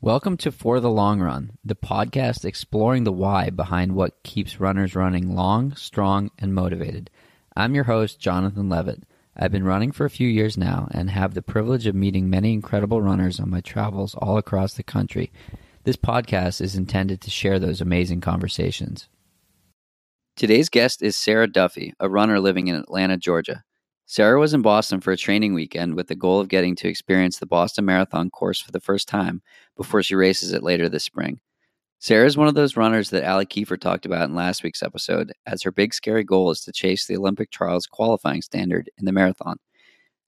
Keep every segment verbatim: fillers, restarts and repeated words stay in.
Welcome to For the Long Run, the podcast exploring the why behind what keeps runners running long, strong, and motivated. I'm your host, Jonathan Levitt. I've been running for a few years now and have the privilege of meeting many incredible runners on my travels all across the country. This podcast is intended to share those amazing conversations. Today's guest is Sarah Duffy, a runner living in Atlanta, Georgia. Sarah was in Boston for a training weekend with the goal of getting to experience the Boston Marathon course for the first time before she races it later this spring. Sarah is one of those runners that Allie Kiefer talked about in last week's episode, as her big scary goal is to chase the Olympic trials qualifying standard in the marathon.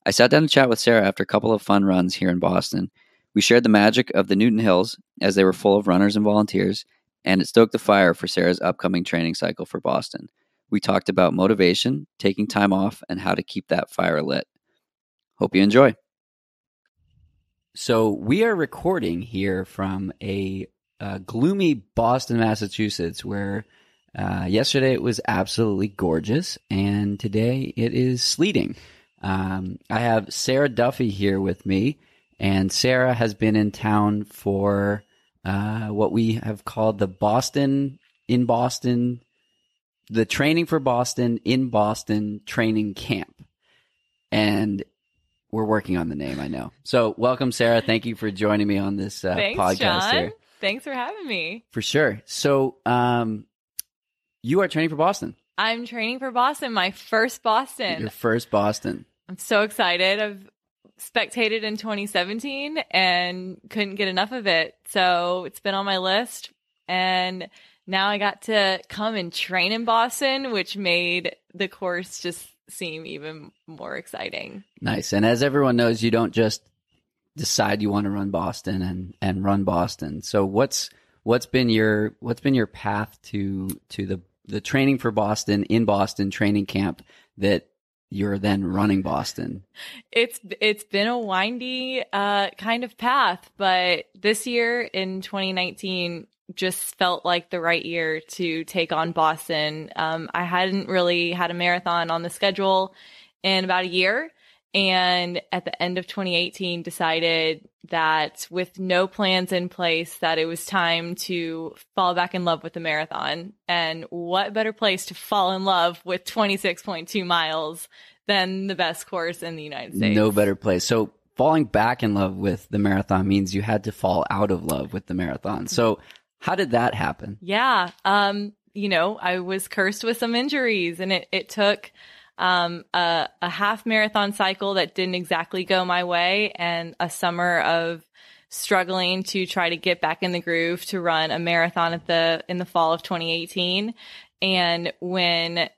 I sat down to chat with Sarah after a couple of fun runs here in Boston. We shared the magic of the Newton Hills, as they were full of runners and volunteers, and it stoked the fire for Sarah's upcoming training cycle for Boston. We talked about motivation, taking time off, and how to keep that fire lit. Hope you enjoy. So we are recording here from a, a gloomy Boston, Massachusetts, where uh, yesterday it was absolutely gorgeous, and today it is sleeting. Um, I have Sarah Duffy here with me, and Sarah has been in town for uh, what we have called the Boston in Boston the Training for Boston in Boston Training Camp. And we're working on the name, I know. So welcome, Sarah. Thank you for joining me on this uh, Thanks, podcast John. Here. Thanks for having me. For sure. So um, you are training for Boston. I'm training for Boston, my first Boston. Your first Boston. I'm so excited. I've spectated in twenty seventeen and couldn't get enough of it. So it's been on my list. And now I got to come and train in Boston, which made the course just seem even more exciting. Nice. And as everyone knows, you don't just decide you want to run Boston and, and run Boston. So what's what's been your what's been your path to to the, the training for Boston in Boston training camp that you're then running Boston? It's it's been a windy uh, kind of path, but this year in twenty nineteen just felt like the right year to take on Boston. Um, I hadn't really had a marathon on the schedule in about a year. And at the end of twenty eighteen, decided that with no plans in place, that it was time to fall back in love with the marathon. And what better place to fall in love with twenty-six point two miles than the best course in the United States? No better place. So falling back in love with the marathon means you had to fall out of love with the marathon. So how did that happen? Yeah. Um, you know, I was cursed with some injuries, and it, it took um, a, a half marathon cycle that didn't exactly go my way and a summer of struggling to try to get back in the groove to run a marathon at the in the fall of twenty eighteen. And when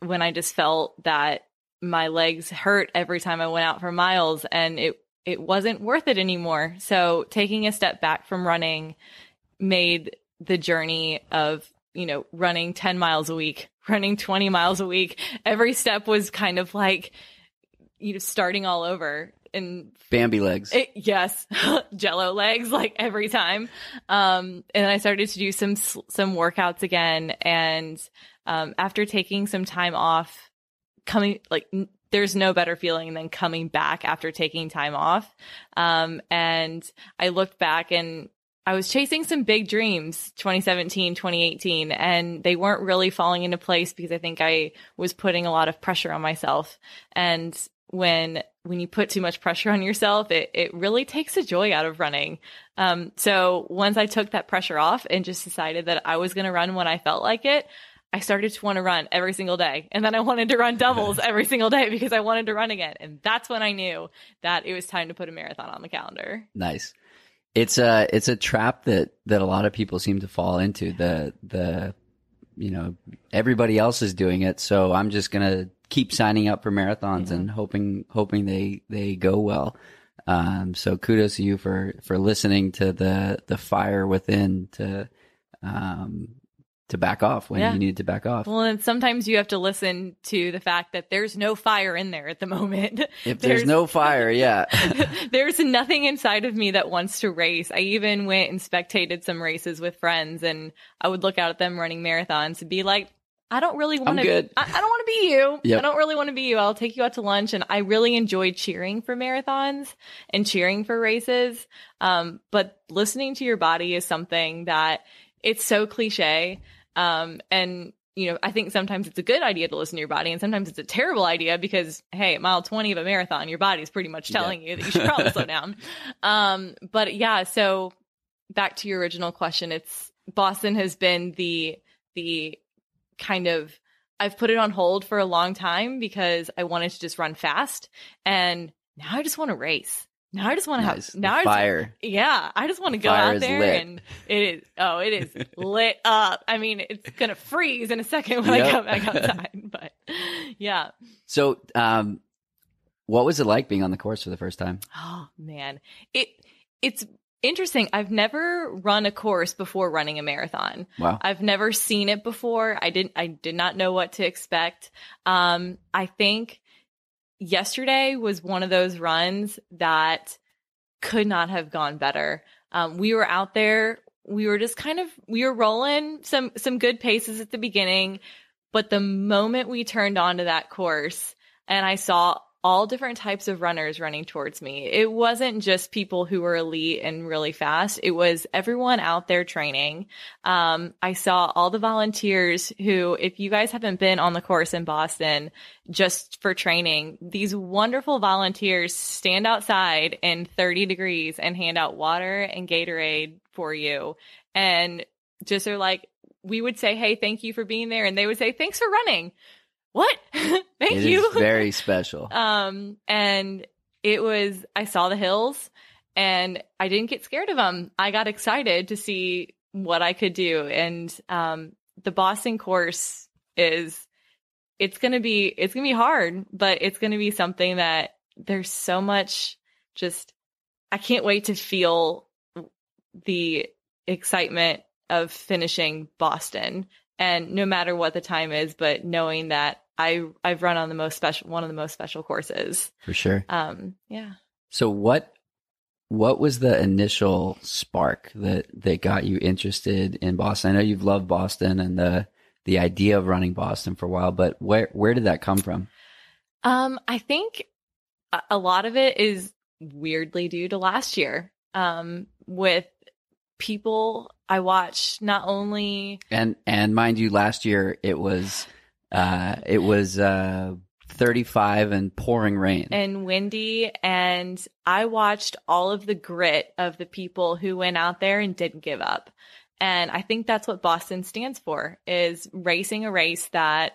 when I just felt that my legs hurt every time I went out for miles, and it, it wasn't worth it anymore. So taking a step back from running made the journey of, you know, running ten miles a week, running twenty miles a week. Every step was kind of like, you know, starting all over. And Bambi legs. It, yes. Jello legs, like every time. Um, and I started to do some, some workouts again. And um, after taking some time off, coming like n- there's no better feeling than coming back after taking time off. Um, and I looked back, and I was chasing some big dreams, twenty seventeen, twenty eighteen, and they weren't really falling into place because I think I was putting a lot of pressure on myself. And when when you put too much pressure on yourself, it, it really takes the joy out of running. Um, so once I took that pressure off and just decided that I was going to run when I felt like it, I started to want to run every single day. And then I wanted to run doubles every single day because I wanted to run again. And that's when I knew that it was time to put a marathon on the calendar. Nice. It's a, it's a trap that, that a lot of people seem to fall into, the the you know, everybody else is doing it. So I'm just going to keep signing up for marathons mm-hmm. and hoping, hoping they, they go well. Um, so kudos to you for, for listening to the, the fire within to, um, to back off when yeah. you need to back off. Well, and sometimes you have to listen to the fact that there's no fire in there at the moment. If there's, there's no fire, yeah. There's nothing inside of me that wants to race. I even went and spectated some races with friends, and I would look out at them running marathons and be like, I don't really want to, I, I don't want to be you. Yep. I don't really want to be you. I'll take you out to lunch. And I really enjoy cheering for marathons and cheering for races. Um, but listening to your body is something that it's so cliche. Um, and, you know, I think sometimes it's a good idea to listen to your body, and sometimes it's a terrible idea because, hey, at mile twenty of a marathon, your body's pretty much telling yeah. you that you should probably slow down. Um, but yeah, so back to your original question, it's Boston has been the, the kind of, I've put it on hold for a long time because I wanted to just run fast, and now I just want to race. Now I just want to nice. have now fire. I just, yeah, I just want to go out there lit. and it is. Oh, it is lit up. I mean, it's gonna freeze in a second when yep. I come back outside. But yeah. So, um, what was it like being on the course for the first time? Oh man, it it's interesting. I've never run a course before running a marathon. Wow. I've never seen it before. I didn't. I did not know what to expect. Um, I think. Yesterday was one of those runs that could not have gone better. Um, we were out there. We were just kind of, we were rolling some, some good paces at the beginning, but the moment we turned onto that course and I saw all different types of runners running towards me, it wasn't just people who were elite and really fast. It was everyone out there training. Um, I saw all the volunteers who, if you guys haven't been on the course in Boston just for training, these wonderful volunteers stand outside in thirty degrees and hand out water and Gatorade for you. And just are like, we would say, hey, thank you for being there. And they would say, thanks for running. What? Thank it you. It is very special. Um, and it was, I saw the hills and I didn't get scared of them. I got excited to see what I could do. And, um, the Boston course is, it's going to be, it's going to be hard, but it's going to be something that there's so much just, I can't wait to feel the excitement of finishing Boston. And no matter what the time is, but knowing that I I've run on the most special one of the most special courses for sure. Um, yeah. So what what was the initial spark that that got you interested in Boston? I know you've loved Boston and the the idea of running Boston for a while, but where where did that come from? Um, I think a lot of it is weirdly due to last year. Um, with people I watched not only and and mind you, last year it was uh it was uh thirty-five and pouring rain and windy, and I watched all of the grit of the people who went out there and didn't give up. And I think that's what Boston stands for, is racing a race that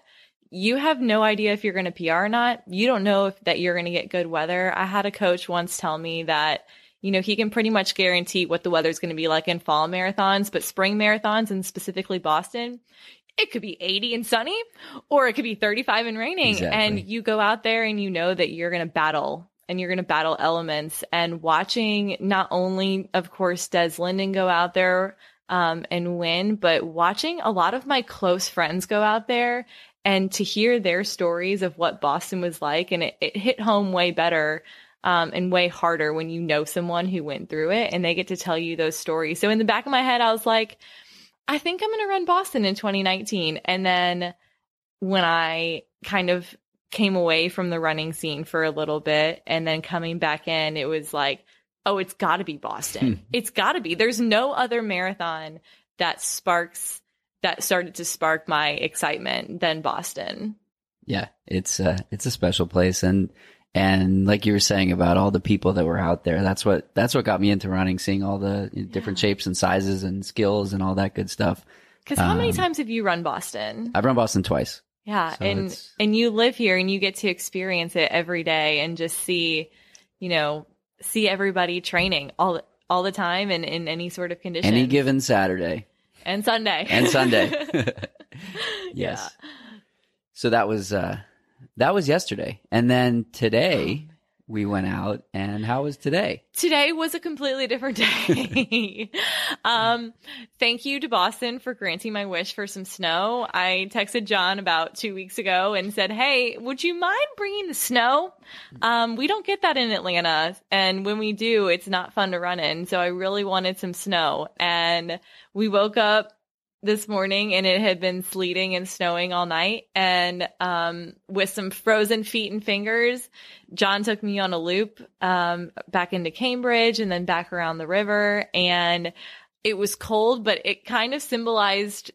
you have no idea if you're going to P R or not. You don't know if that you're going to get good weather. I had a coach once tell me that you know, he can pretty much guarantee what the weather's going to be like in fall marathons, but spring marathons, and specifically Boston, it could be eighty and sunny, or it could be thirty-five and raining. Exactly. And you go out there and you know that you're going to battle, and you're going to battle elements. And watching not only, of course, Des Linden go out there um, and win, but watching a lot of my close friends go out there and to hear their stories of what Boston was like. And it, it hit home way better Um, and way harder when you know someone who went through it and they get to tell you those stories. So in the back of my head, I was like, I think I'm going to run Boston in twenty nineteen. And then when I kind of came away from the running scene for a little bit and then coming back in, it was like, oh, it's got to be Boston. Hmm. It's got to be. There's no other marathon that sparks, that started to spark my excitement than Boston. Yeah, it's uh, it's a special place. And And like you were saying about all the people that were out there, that's what, that's what got me into running, seeing all the yeah. different shapes and sizes and skills and all that good stuff. Cause how um, many times have you run Boston? I've run Boston twice. Yeah. So and, it's... and you live here and you get to experience it every day and just see, you know, see everybody training all, all the time and in any sort of condition. Any given Saturday. And Sunday. And Sunday. Yes. Yeah. So that was uh, that was yesterday. And then today we went out. And how was today? Today was a completely different day. um, thank you to Boston for granting my wish for some snow. I texted John about two weeks ago and said, hey, would you mind bringing the snow? Um, we don't get that in Atlanta. And when we do, it's not fun to run in. So I really wanted some snow. And we woke up this morning and it had been sleeting and snowing all night. And um, with some frozen feet and fingers, John took me on a loop um, back into Cambridge and then back around the river. And it was cold, but it kind of symbolized,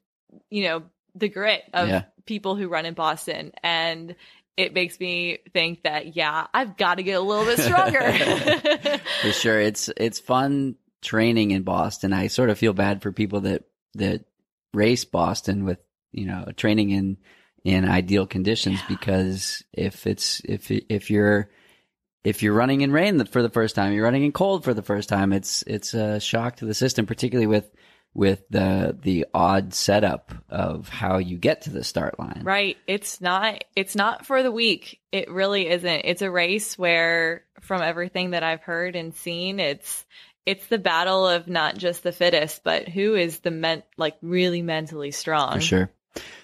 you know, the grit of yeah. people who run in Boston. And it makes me think that, yeah, I've got to get a little bit stronger. For sure. It's, it's fun training in Boston. I sort of feel bad for people that, that, race Boston with, you know, training in, in ideal conditions, yeah. because if it's, if, if you're, if you're running in rain for the first time, you're running in cold for the first time, it's, it's a shock to the system, particularly with, with the, the odd setup of how you get to the start line. Right. It's not, it's not for the weak. It really isn't. It's a race where, from everything that I've heard and seen, it's, It's the battle of not just the fittest, but who is the meant like really mentally strong. For sure.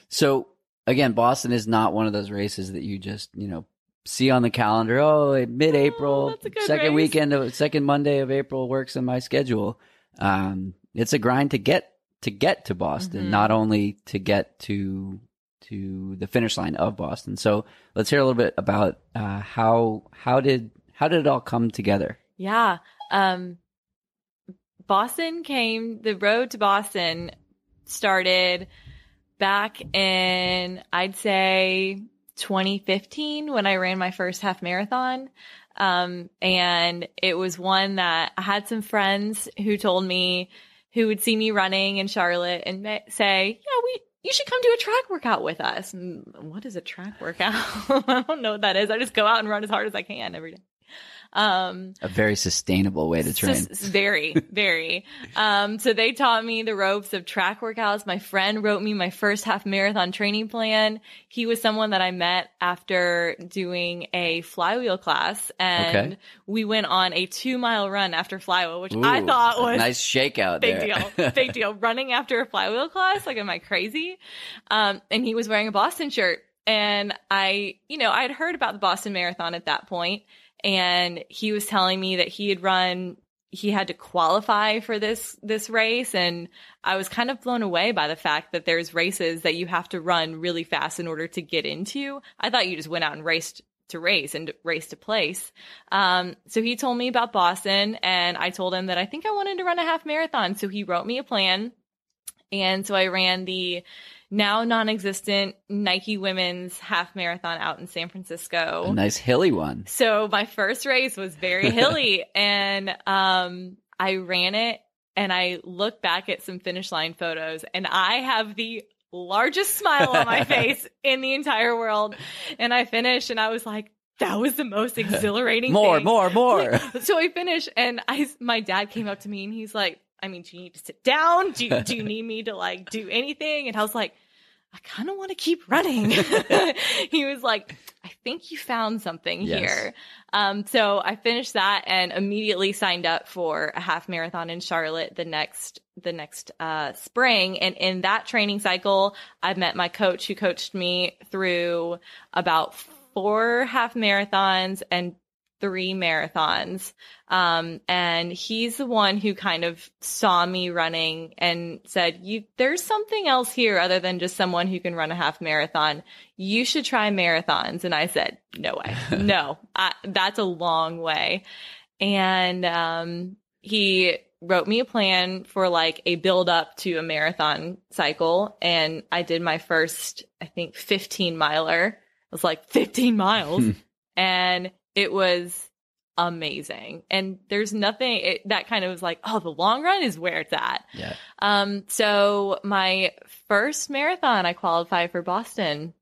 So again, Boston is not one of those races that you just, you know, see on the calendar. Oh, mid-April, oh, that's a good second race. Weekend, second Monday of April works in my schedule. Um, it's a grind to get to get to Boston, mm-hmm. not only to get to to the finish line of Boston. So let's hear a little bit about uh, how how did how did it all come together? Yeah. Um, Boston came, the road to Boston started back in, I'd say, twenty fifteen when I ran my first half marathon. Um, and it was one that I had some friends who told me, who would see me running in Charlotte and say, yeah, we, you should come do a track workout with us. And what is a track workout? I don't know what that is. I just go out and run as hard as I can every day. Um, a very sustainable way to train. Very, very. Um, so they taught me the ropes of track workouts. My friend wrote me my first half marathon training plan. He was someone that I met after doing a flywheel class, and okay. we went on a two mile run after flywheel, which Ooh, I thought was a nice shakeout. Big there. deal, big deal. Running after a flywheel class, like, am I crazy? Um, and he was wearing a Boston shirt, and I, you know, I had heard about the Boston Marathon at that point. And he was telling me that he had run, he had to qualify for this, this race. And I was kind of blown away by the fact that there's races that you have to run really fast in order to get into. I thought you just went out and raced to race and race to place. Um, so he told me about Boston, and I told him that I think I wanted to run a half marathon. So he wrote me a plan. And so I ran the now non-existent Nike women's half marathon out in San Francisco. A nice hilly one. So my first race was very hilly, and um, I ran it, and I look back at some finish line photos, and I have the largest smile on my face in the entire world. And I finished, and I was like, that was the most exhilarating more, thing. More, more, more. So I finished, and I, my dad came up to me, and he's like, I mean, do you need to sit down? Do you, do you need me to, like, do anything? And I was like, I kind of want to keep running. He was like, I think you found something yes. here. Um, so I finished that and immediately signed up for a half marathon in Charlotte the next the next uh, spring. And in that training cycle, I met my coach, who coached me through about four half marathons and three marathons. Um, and he's the one who kind of saw me running and said, "You, there's something else here other than just someone who can run a half marathon. You should try marathons." And I said, no way, no, I, that's a long way. And, um, he wrote me a plan for, like, a build up to a marathon cycle. And I did my first, I think, fifteen miler. I was like, fifteen miles. And it was amazing. And there's nothing it, that kind of was like, oh, the long run is where it's at. Yeah. Um, so my first marathon, I qualified for Boston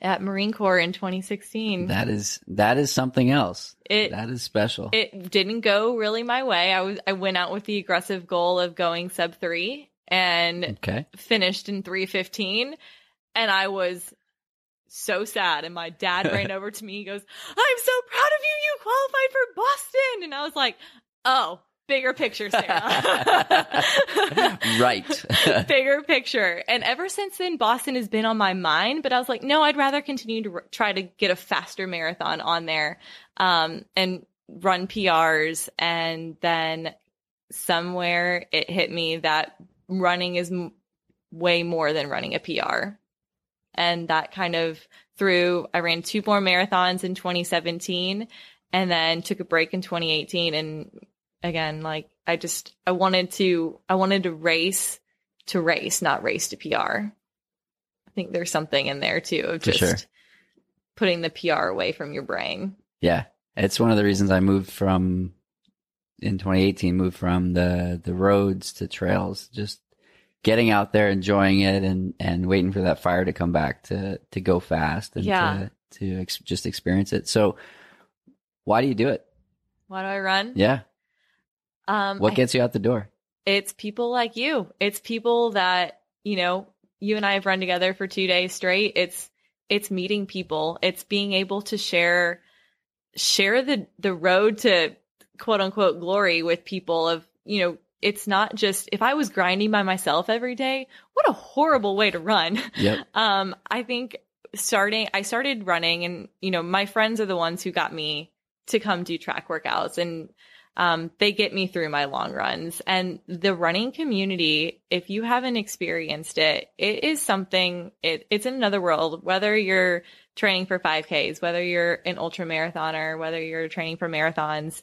at Marine Corps in twenty sixteen. That is, that is something else. It, that is special. It didn't go really my way. I was, I went out with the aggressive goal of going sub three and okay. finished in three fifteen. And I was so sad. And my dad ran over to me. He goes, I'm so proud of you. You qualified for Boston. And I was like, oh, bigger picture, Sarah. Right. Bigger picture. And ever since then, Boston has been on my mind. But I was like, no, I'd rather continue to r- try to get a faster marathon on there um, and run P Rs. And then somewhere it hit me that running is m- way more than running a P R. And that kind of threw, I ran two more marathons in twenty seventeen and then took a break in twenty eighteen. And again, like I just, I wanted to, I wanted to race to race, not race to P R. I think there's something in there too, of just sure. putting the P R away from your brain. Yeah. It's one of the reasons I moved from, in twenty eighteen, moved from the, the roads to trails, just getting out there, enjoying it, and, and waiting for that fire to come back to, to go fast and yeah. to, to ex- just experience it. So why do you do it? Why do I run? Yeah. Um, what I, gets you out the door? It's people like you. It's people that, you know, you and I have run together for two days straight. It's, it's meeting people. It's being able to share, share the, the road to quote unquote glory with people of, you know, it's not just, if I was grinding by myself every day, what a horrible way to run. Yep. Um, I think starting, I started running and, you know, my friends are the ones who got me to come do track workouts and, um, they get me through my long runs. And the running community, if you haven't experienced it, it is something, it, it's in another world, whether you're training for five Ks, whether you're an ultra marathoner, whether you're training for marathons.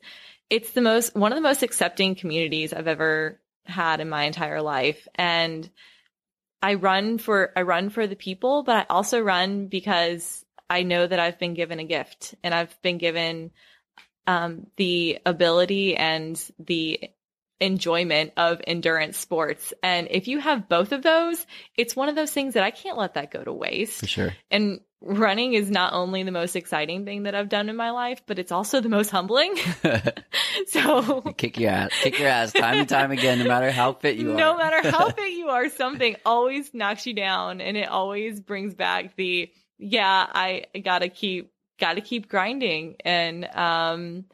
It's the most, one of the most accepting communities I've ever had in my entire life. And I run for, I run for the people, but I also run because I know that I've been given a gift and I've been given um, the ability and the enjoyment of endurance sports. And if you have both of those, it's one of those things that I can't let that go to waste. For sure. And running is not only the most exciting thing that I've done in my life, but it's also the most humbling. So kick your ass, kick your ass time and time again, no matter how fit you are. No matter how fit you are, something always knocks you down. And it always brings back the, yeah, I gotta keep, gotta keep grinding. And, um,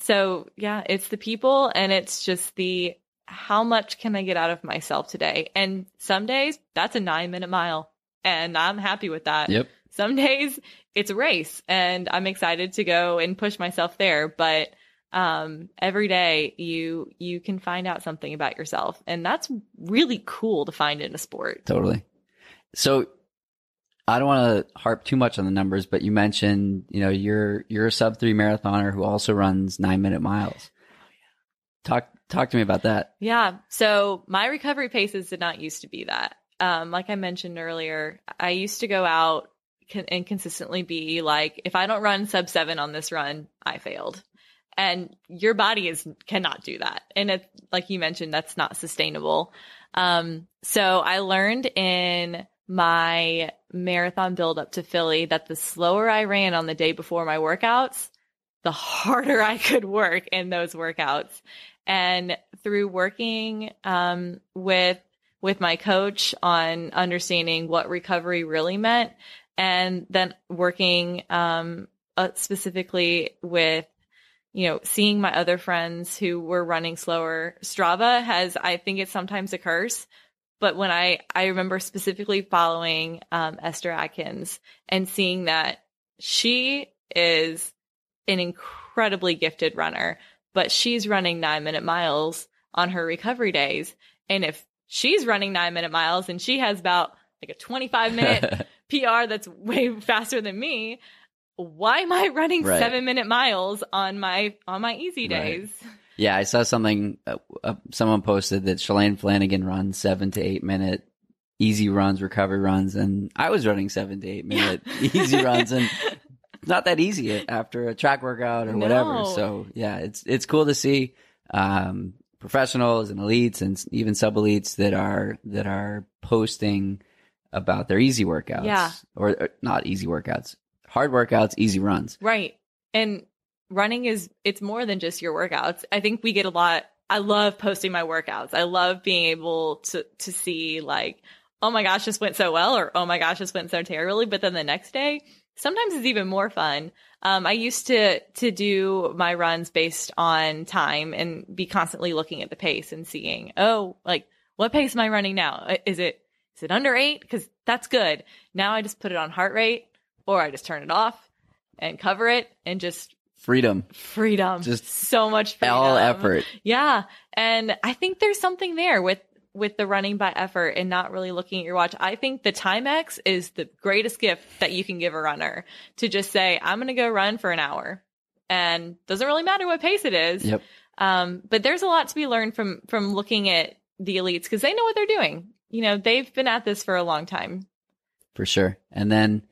so yeah, it's the people and it's just the, how much can I get out of myself today? And some days that's a nine minute mile and I'm happy with that. Yep. Some days it's a race and I'm excited to go and push myself there. But um, every day you you can find out something about yourself. And that's really cool to find in a sport. Totally. So I don't want to harp too much on the numbers, but you mentioned, you know, you're you're a sub three marathoner who also runs nine minute miles. Oh, yeah. Talk talk to me about that. Yeah. So my recovery paces did not used to be that. Um, like I mentioned earlier, I used to go out and consistently be like, if I don't run sub seven on this run, I failed. And your body is cannot do that. And it, like you mentioned, that's not sustainable. Um, so I learned in my marathon build up to Philly that the slower I ran on the day before my workouts, the harder I could work in those workouts. And through working um, with with my coach on understanding what recovery really meant, and then working um, uh, specifically with, you know, seeing my other friends who were running slower. Strava has, I think it's sometimes a curse, but when I, I remember specifically following um, Esther Atkins and seeing that she is an incredibly gifted runner, but she's running nine minute miles on her recovery days. And if she's running nine minute miles and she has about like a twenty-five minute P R that's way faster than me, why am I running right. seven minute miles on my on my easy days? Right. Yeah, I saw something uh, uh, someone posted that Shalane Flanagan runs seven to eight minute easy runs, recovery runs, and I was running seven to eight minute yeah. easy runs, and it's not that easy after a track workout or no. whatever. So yeah, it's it's cool to see um, professionals and elites and even sub elites that are that are posting about their easy workouts yeah. or, or not easy workouts, hard workouts, easy runs. Right. And running is, it's more than just your workouts. I think we get a lot. I love posting my workouts. I love being able to, to see like, oh my gosh, this went so well, or oh my gosh, this went so terribly. But then the next day, sometimes it's even more fun. Um, I used to to do my runs based on time and be constantly looking at the pace and seeing, oh, like, what pace am I running now? Is it is it under eight? Because that's good. Now I just put it on heart rate, or I just turn it off and cover it and just freedom, freedom, just so much freedom. All effort. Yeah, and I think there's something there with. with the running by effort and not really looking at your watch. I think the Timex is the greatest gift that you can give a runner, to just say, I'm going to go run for an hour, and doesn't really matter what pace it is. Yep. Um, but there's a lot to be learned from, from looking at the elites, because they know what they're doing. You know, they've been at this for a long time. For sure. And then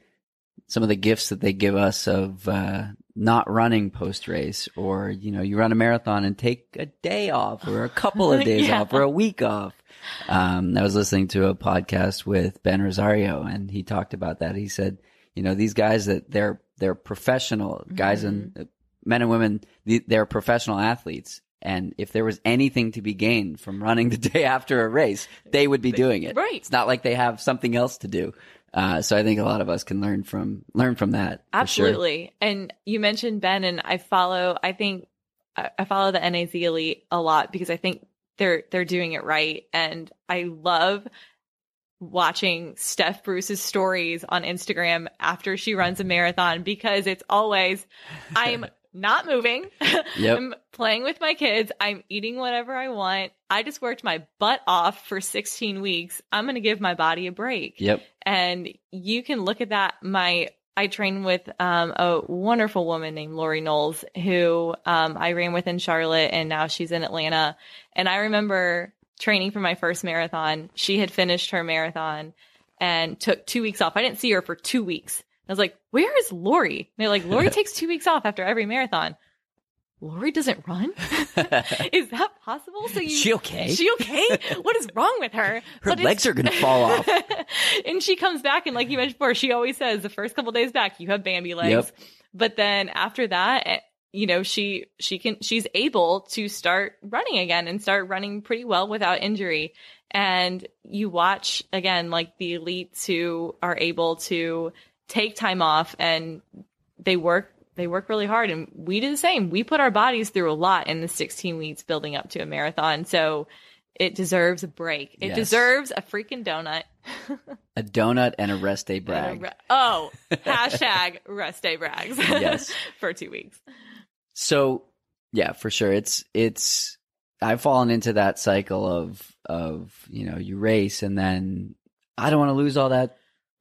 some of the gifts that they give us of, uh, not running post race, or, you know, you run a marathon and take a day off, or a couple of days yeah. off, or a week off. Um, I was listening to a podcast with Ben Rosario, and he talked about that. He said, you know, these guys that they're, they're professional mm-hmm. guys, and uh, men and women, the, they're professional athletes. And if there was anything to be gained from running the day after a race, they would be they, doing it. Right. It's not like they have something else to do. Uh, so I think a lot of us can learn from, learn from that. Absolutely. Sure. And you mentioned Ben, and I follow, I think I, I follow the N A Z elite a lot, because I think they're, they're doing it right. And I love watching Steph Bruce's stories on Instagram after she runs a marathon, because it's always, I'm not moving. Yep. I'm playing with my kids. I'm eating whatever I want. I just worked my butt off for sixteen weeks. I'm going to give my body a break. Yep. And you can look at that. My, I train with um, a wonderful woman named Lori Knowles, who um, I ran with in Charlotte, and now she's in Atlanta. And I remember training for my first marathon. She had finished her marathon and took two weeks off. I didn't see her for two weeks. I was like, where is Lori? And they're like, Lori takes two weeks off after every marathon. Lori doesn't run? Is that possible? So you, she okay? She okay? What is wrong with her? Her but legs are going to fall off. And she comes back, and like you mentioned before, she always says the first couple of days back, you have Bambi legs. Yep. But then after that, you know, she she can she's able to start running again, and start running pretty well without injury. And you watch, again, like the elites who are able to take time off, and they work They work really hard, and we do the same. We put our bodies through a lot in the sixteen weeks building up to a marathon. So it deserves a break. It yes. deserves a freaking donut. A donut and a rest day brag. Re- oh, hashtag rest day brags. Yes. For two weeks. So yeah, for sure. It's, it's, I've fallen into that cycle of, of, you know, you race, and then I don't want to lose all that,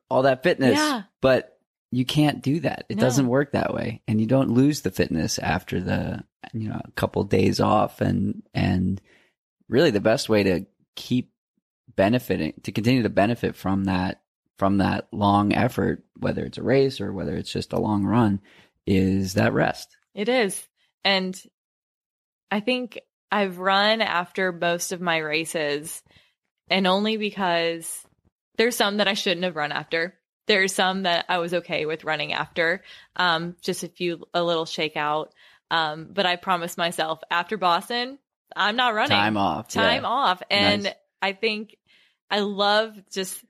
all that fitness, yeah. but you can't do that. It no. doesn't work that way. And you don't lose the fitness after the, you know, a couple of days off. And, and really the best way to keep benefiting, to continue to benefit from that, from that long effort, whether it's a race or whether it's just a long run, is that rest. It is. And I think I've run after most of my races, and only because there's some that I shouldn't have run after. There's some that I was okay with running after, um, just a few, a little shakeout. Um, but I promised myself after Boston, I'm not running. Time off. Time yeah. off. And nice. I think I love just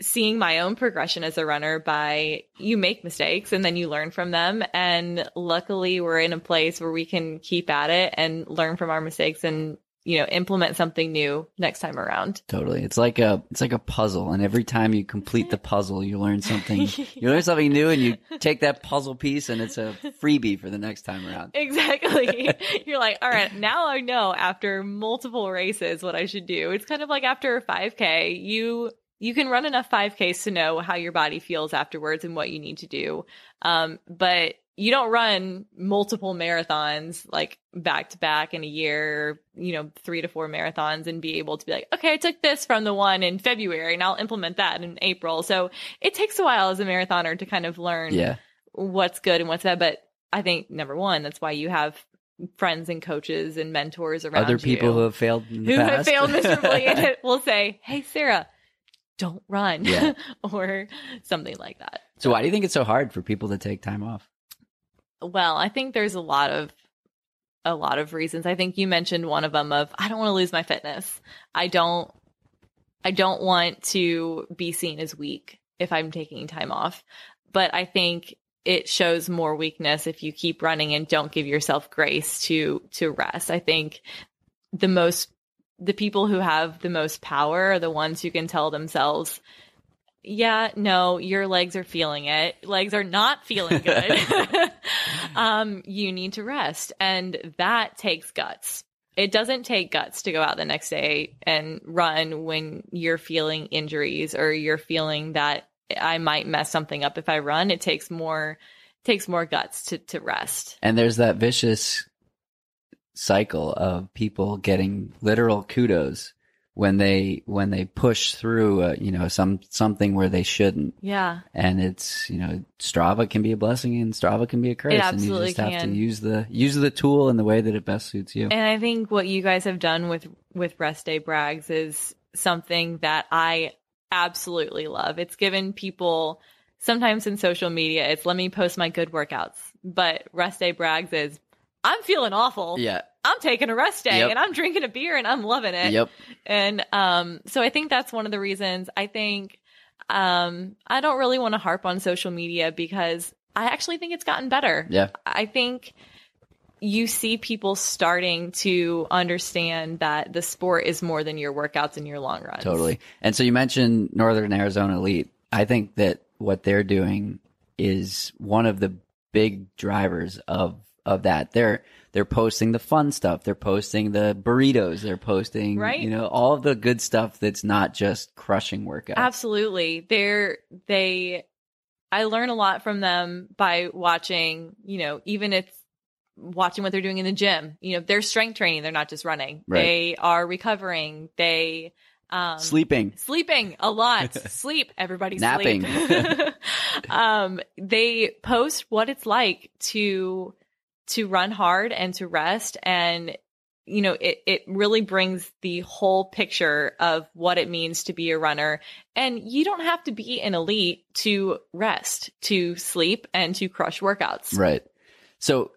seeing my own progression as a runner by you make mistakes and then you learn from them. And luckily we're in a place where we can keep at it and learn from our mistakes, and you know, implement something new next time around. Totally. It's like a, it's like a puzzle. And every time you complete the puzzle, you learn something, yeah. you learn something new, and you take that puzzle piece, and it's a freebie for the next time around. Exactly. You're like, all right, now I know after multiple races what I should do. It's kind of like after a five K, you, you can run enough five Ks to know how your body feels afterwards and what you need to do. Um, but you don't run multiple marathons like back to back in a year, you know, three to four marathons, and be able to be like, okay, I took this from the one in February and I'll implement that in April. So it takes a while as a marathoner to kind of learn yeah. what's good and what's bad. But I think number one, that's why you have friends and coaches and mentors around you. Other people you who have failed in the who past. Have failed miserably and will say, hey, Sarah, don't run yeah. or something like that. So why do you think it's so hard for people to take time off? Well, I think there's a lot of a lot of reasons. I think you mentioned one of them of, I don't want to lose my fitness. I don't I don't want to be seen as weak if I'm taking time off. But I think it shows more weakness if you keep running and don't give yourself grace to to rest. I think the most the people who have the most power are the ones who can tell themselves, yeah, no, your legs are feeling it. Legs are not feeling good. um, you need to rest. And that takes guts. It doesn't take guts to go out the next day and run when you're feeling injuries or you're feeling that I might mess something up if I run. It takes more takes more guts to, to rest. And there's that vicious cycle of people getting literal kudos when they when they push through uh, you know some something where they shouldn't. Yeah. And it's, you know, Strava can be a blessing and Strava can be a curse. It absolutely and you just have can. to use the use the tool in the way that it best suits you. And I think what you guys have done with with Rest Day Brags is something that I absolutely love. It's given people, sometimes in social media, it's let me post my good workouts, but Rest Day Brags is I'm feeling awful. Yeah. I'm taking a rest day yep. and I'm drinking a beer and I'm loving it. Yep. And um, so I think that's one of the reasons. I think um, I don't really want to harp on social media because I actually think it's gotten better. Yeah. I think you see people starting to understand that the sport is more than your workouts and your long runs. Totally. And so you mentioned Northern Arizona Elite. I think that what they're doing is one of the big drivers of of that. They're they're posting the fun stuff. They're posting the burritos. They're posting, right? You know, all of the good stuff that's not just crushing workouts. Absolutely. They're they I learn a lot from them by watching, you know, even if watching what they're doing in the gym. You know, they're strength training. They're not just running. Right. They are recovering. They um sleeping. Sleeping a lot. Sleep. Everybody napping. Sleep. um they post what it's like to to run hard and to rest. And, you know, it, it really brings the whole picture of what it means to be a runner. And you don't have to be an elite to rest, to sleep, and to crush workouts. Right. So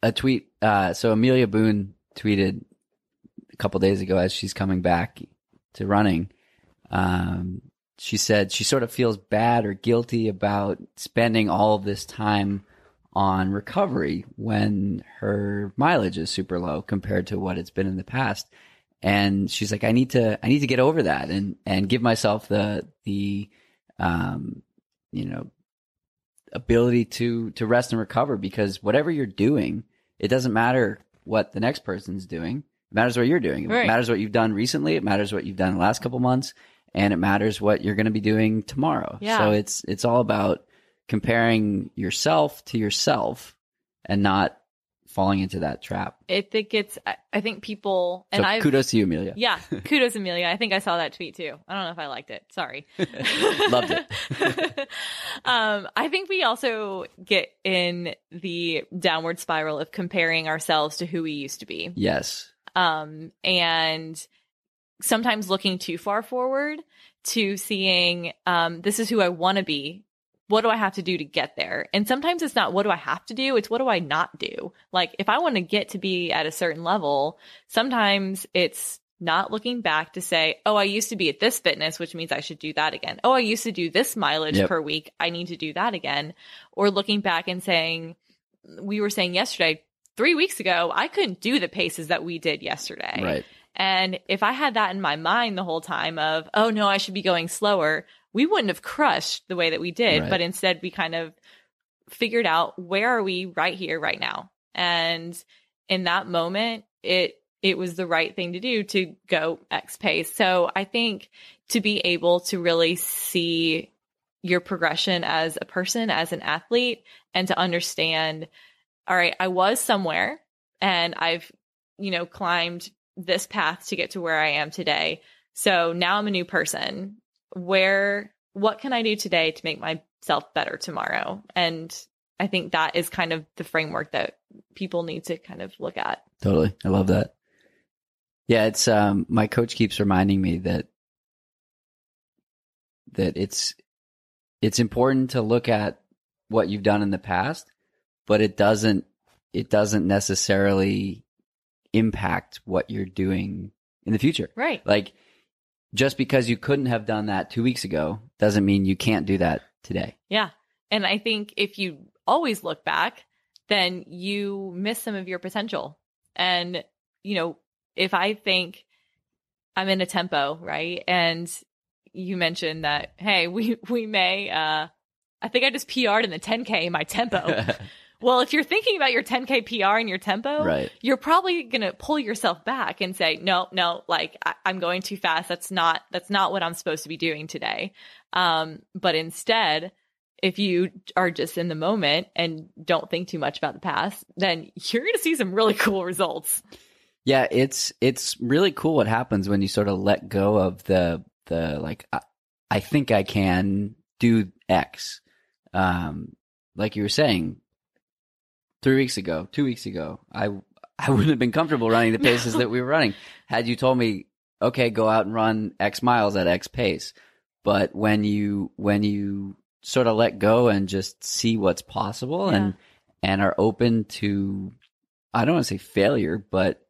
a tweet, uh, so Amelia Boone tweeted a couple days ago as she's coming back to running. Um, she said she sort of feels bad or guilty about spending all of this time on recovery when her mileage is super low compared to what it's been in the past. And she's like, I need to, I need to get over that and, and give myself the, the, um, you know, ability to, to rest and recover, because whatever you're doing, it doesn't matter what the next person's doing. It matters what you're doing. It right. matters what you've done recently. It matters what you've done the last couple months, and it matters what you're going to be doing tomorrow. Yeah. So it's, it's all about comparing yourself to yourself and not falling into that trap. I think it's, I think people, and I so kudos to you, Amelia. Yeah. Kudos, Amelia. I think I saw that tweet too. I don't know if I liked it. Sorry. Loved it. um, I think we also get in the downward spiral of comparing ourselves to who we used to be. Yes. Um, and sometimes looking too far forward to seeing, um, this is who I want to be. What do I have to do to get there? And sometimes it's not what do I have to do, it's what do I not do? Like if I want to get to be at a certain level, sometimes it's not looking back to say, oh, I used to be at this fitness, which means I should do that again. Oh, I used to do this mileage yep. per week. I need to do that again. Or looking back and saying, we were saying yesterday, three weeks ago, I couldn't do the paces that we did yesterday. Right. And if I had that in my mind the whole time of, oh no, I should be going slower, we wouldn't have crushed the way that we did, right. but instead we kind of figured out where are we right here, right now. And in that moment, it it was the right thing to do to go X pace. So I think to be able to really see your progression as a person, as an athlete, and to understand, all right, I was somewhere and I've, you know, climbed this path to get to where I am today. So now I'm a new person. Where, what can I do today to make myself better tomorrow? And I think that is kind of the framework that people need to kind of look at. Totally. I love that. Yeah. It's, um, my coach keeps reminding me that, that it's, it's important to look at what you've done in the past, but it doesn't, it doesn't necessarily impact what you're doing in the future. Right. Like, just because you couldn't have done that two weeks ago doesn't mean you can't do that today. Yeah. And I think if you always look back, then you miss some of your potential. And, you know, if I think I'm in a tempo, right? And you mentioned that, hey, we, we may, uh, I think I just P R'd in the ten K in my tempo. Well, if you're thinking about your ten K P R and your tempo, right, you're probably going to pull yourself back and say, no, no, like I- I'm going too fast. That's not, that's not what I'm supposed to be doing today. Um, but instead, if you are just in the moment and don't think too much about the past, then you're going to see some really cool results. Yeah. It's, it's really cool what happens when you sort of let go of the, the, like, I, I think I can do X. Um, like you were saying, three weeks ago, two weeks ago, I I wouldn't have been comfortable running the paces no. that we were running had you told me, okay, go out and run X miles at X pace. But when you when you sort of let go and just see what's possible yeah. and and are open to, I don't want to say failure, but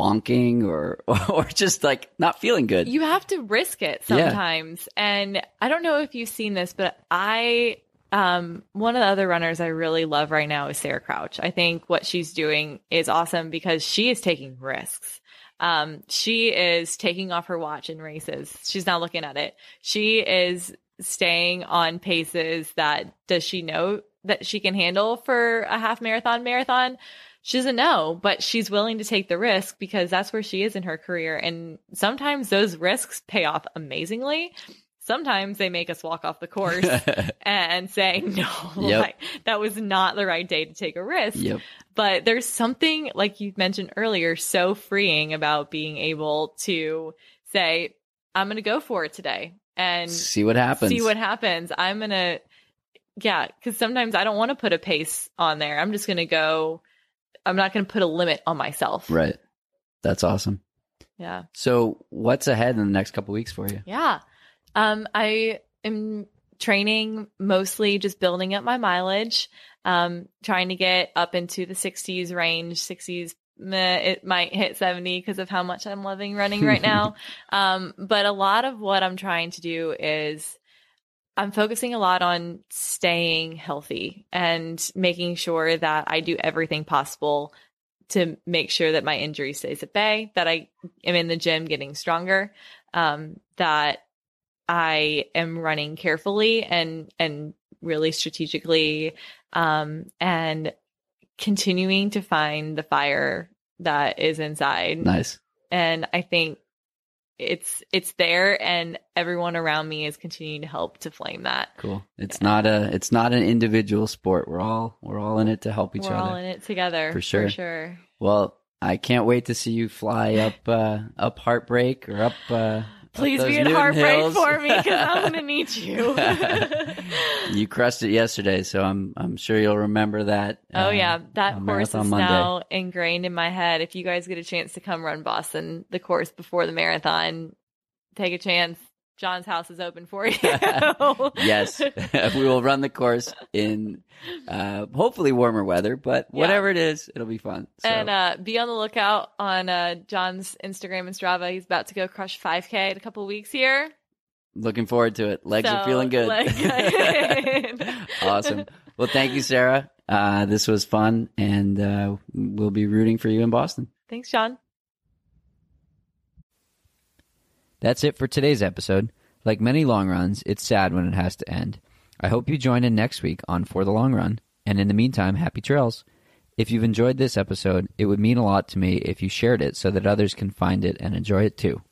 bonking or or just like not feeling good. You have to risk it sometimes. Yeah. And I don't know if you've seen this, but I Um, one of the other runners I really love right now is Sarah Crouch. I think what she's doing is awesome because she is taking risks. Um, she is taking off her watch in races. She's not looking at it. She is staying on paces that does she know that she can handle for a half marathon marathon? She doesn't know, but she's willing to take the risk because that's where she is in her career. And sometimes those risks pay off amazingly. Sometimes they make us walk off the course and say, no, yep. like, that was not the right day to take a risk. Yep. But there's something, like you mentioned earlier, so freeing about being able to say, I'm going to go for it today and see what happens. See what happens. I'm going to, yeah, because sometimes I don't want to put a pace on there. I'm just going to go, I'm not going to put a limit on myself. Right. That's awesome. Yeah. So what's ahead in the next couple of weeks for you? Yeah. Um, I am training mostly just building up my mileage, um, trying to get up into the sixties range, sixties, meh, it might hit seventy because of how much I'm loving running right now. um, but a lot of what I'm trying to do is I'm focusing a lot on staying healthy and making sure that I do everything possible to make sure that my injury stays at bay, that I am in the gym getting stronger, um, that I am running carefully and, and really strategically, um, and continuing to find the fire that is inside. Nice. And I think it's, it's there and everyone around me is continuing to help to flame that. Cool. It's yeah. not a, it's not an individual sport. We're all, we're all in it to help each we're other. We're all in it together. For sure. For sure. Well, I can't wait to see you fly up, uh, up Heartbreak or up, uh, Please be in Heartbreak hills. For me because I'm going to need you. You crushed it yesterday, so I'm I'm sure you'll remember that. Oh, uh, yeah. That course is Monday. Now ingrained in my head. If you guys get a chance to come run Boston, the course before the marathon, take a chance. John's house is open for you. Yes. We will run the course in uh, hopefully warmer weather, but yeah. whatever it is, it'll be fun. So. And uh, be on the lookout on uh, John's Instagram and Strava. He's about to go crush five K in a couple of weeks here. Looking forward to it. Legs so, are feeling good. Awesome. Well, thank you, Sarah. Uh, this was fun, and uh, we'll be rooting for you in Boston. Thanks, John. That's it for today's episode. Like many long runs, it's sad when it has to end. I hope you join in next week on For the Long Run, and in the meantime, happy trails. If you've enjoyed this episode, it would mean a lot to me if you shared it so that others can find it and enjoy it too.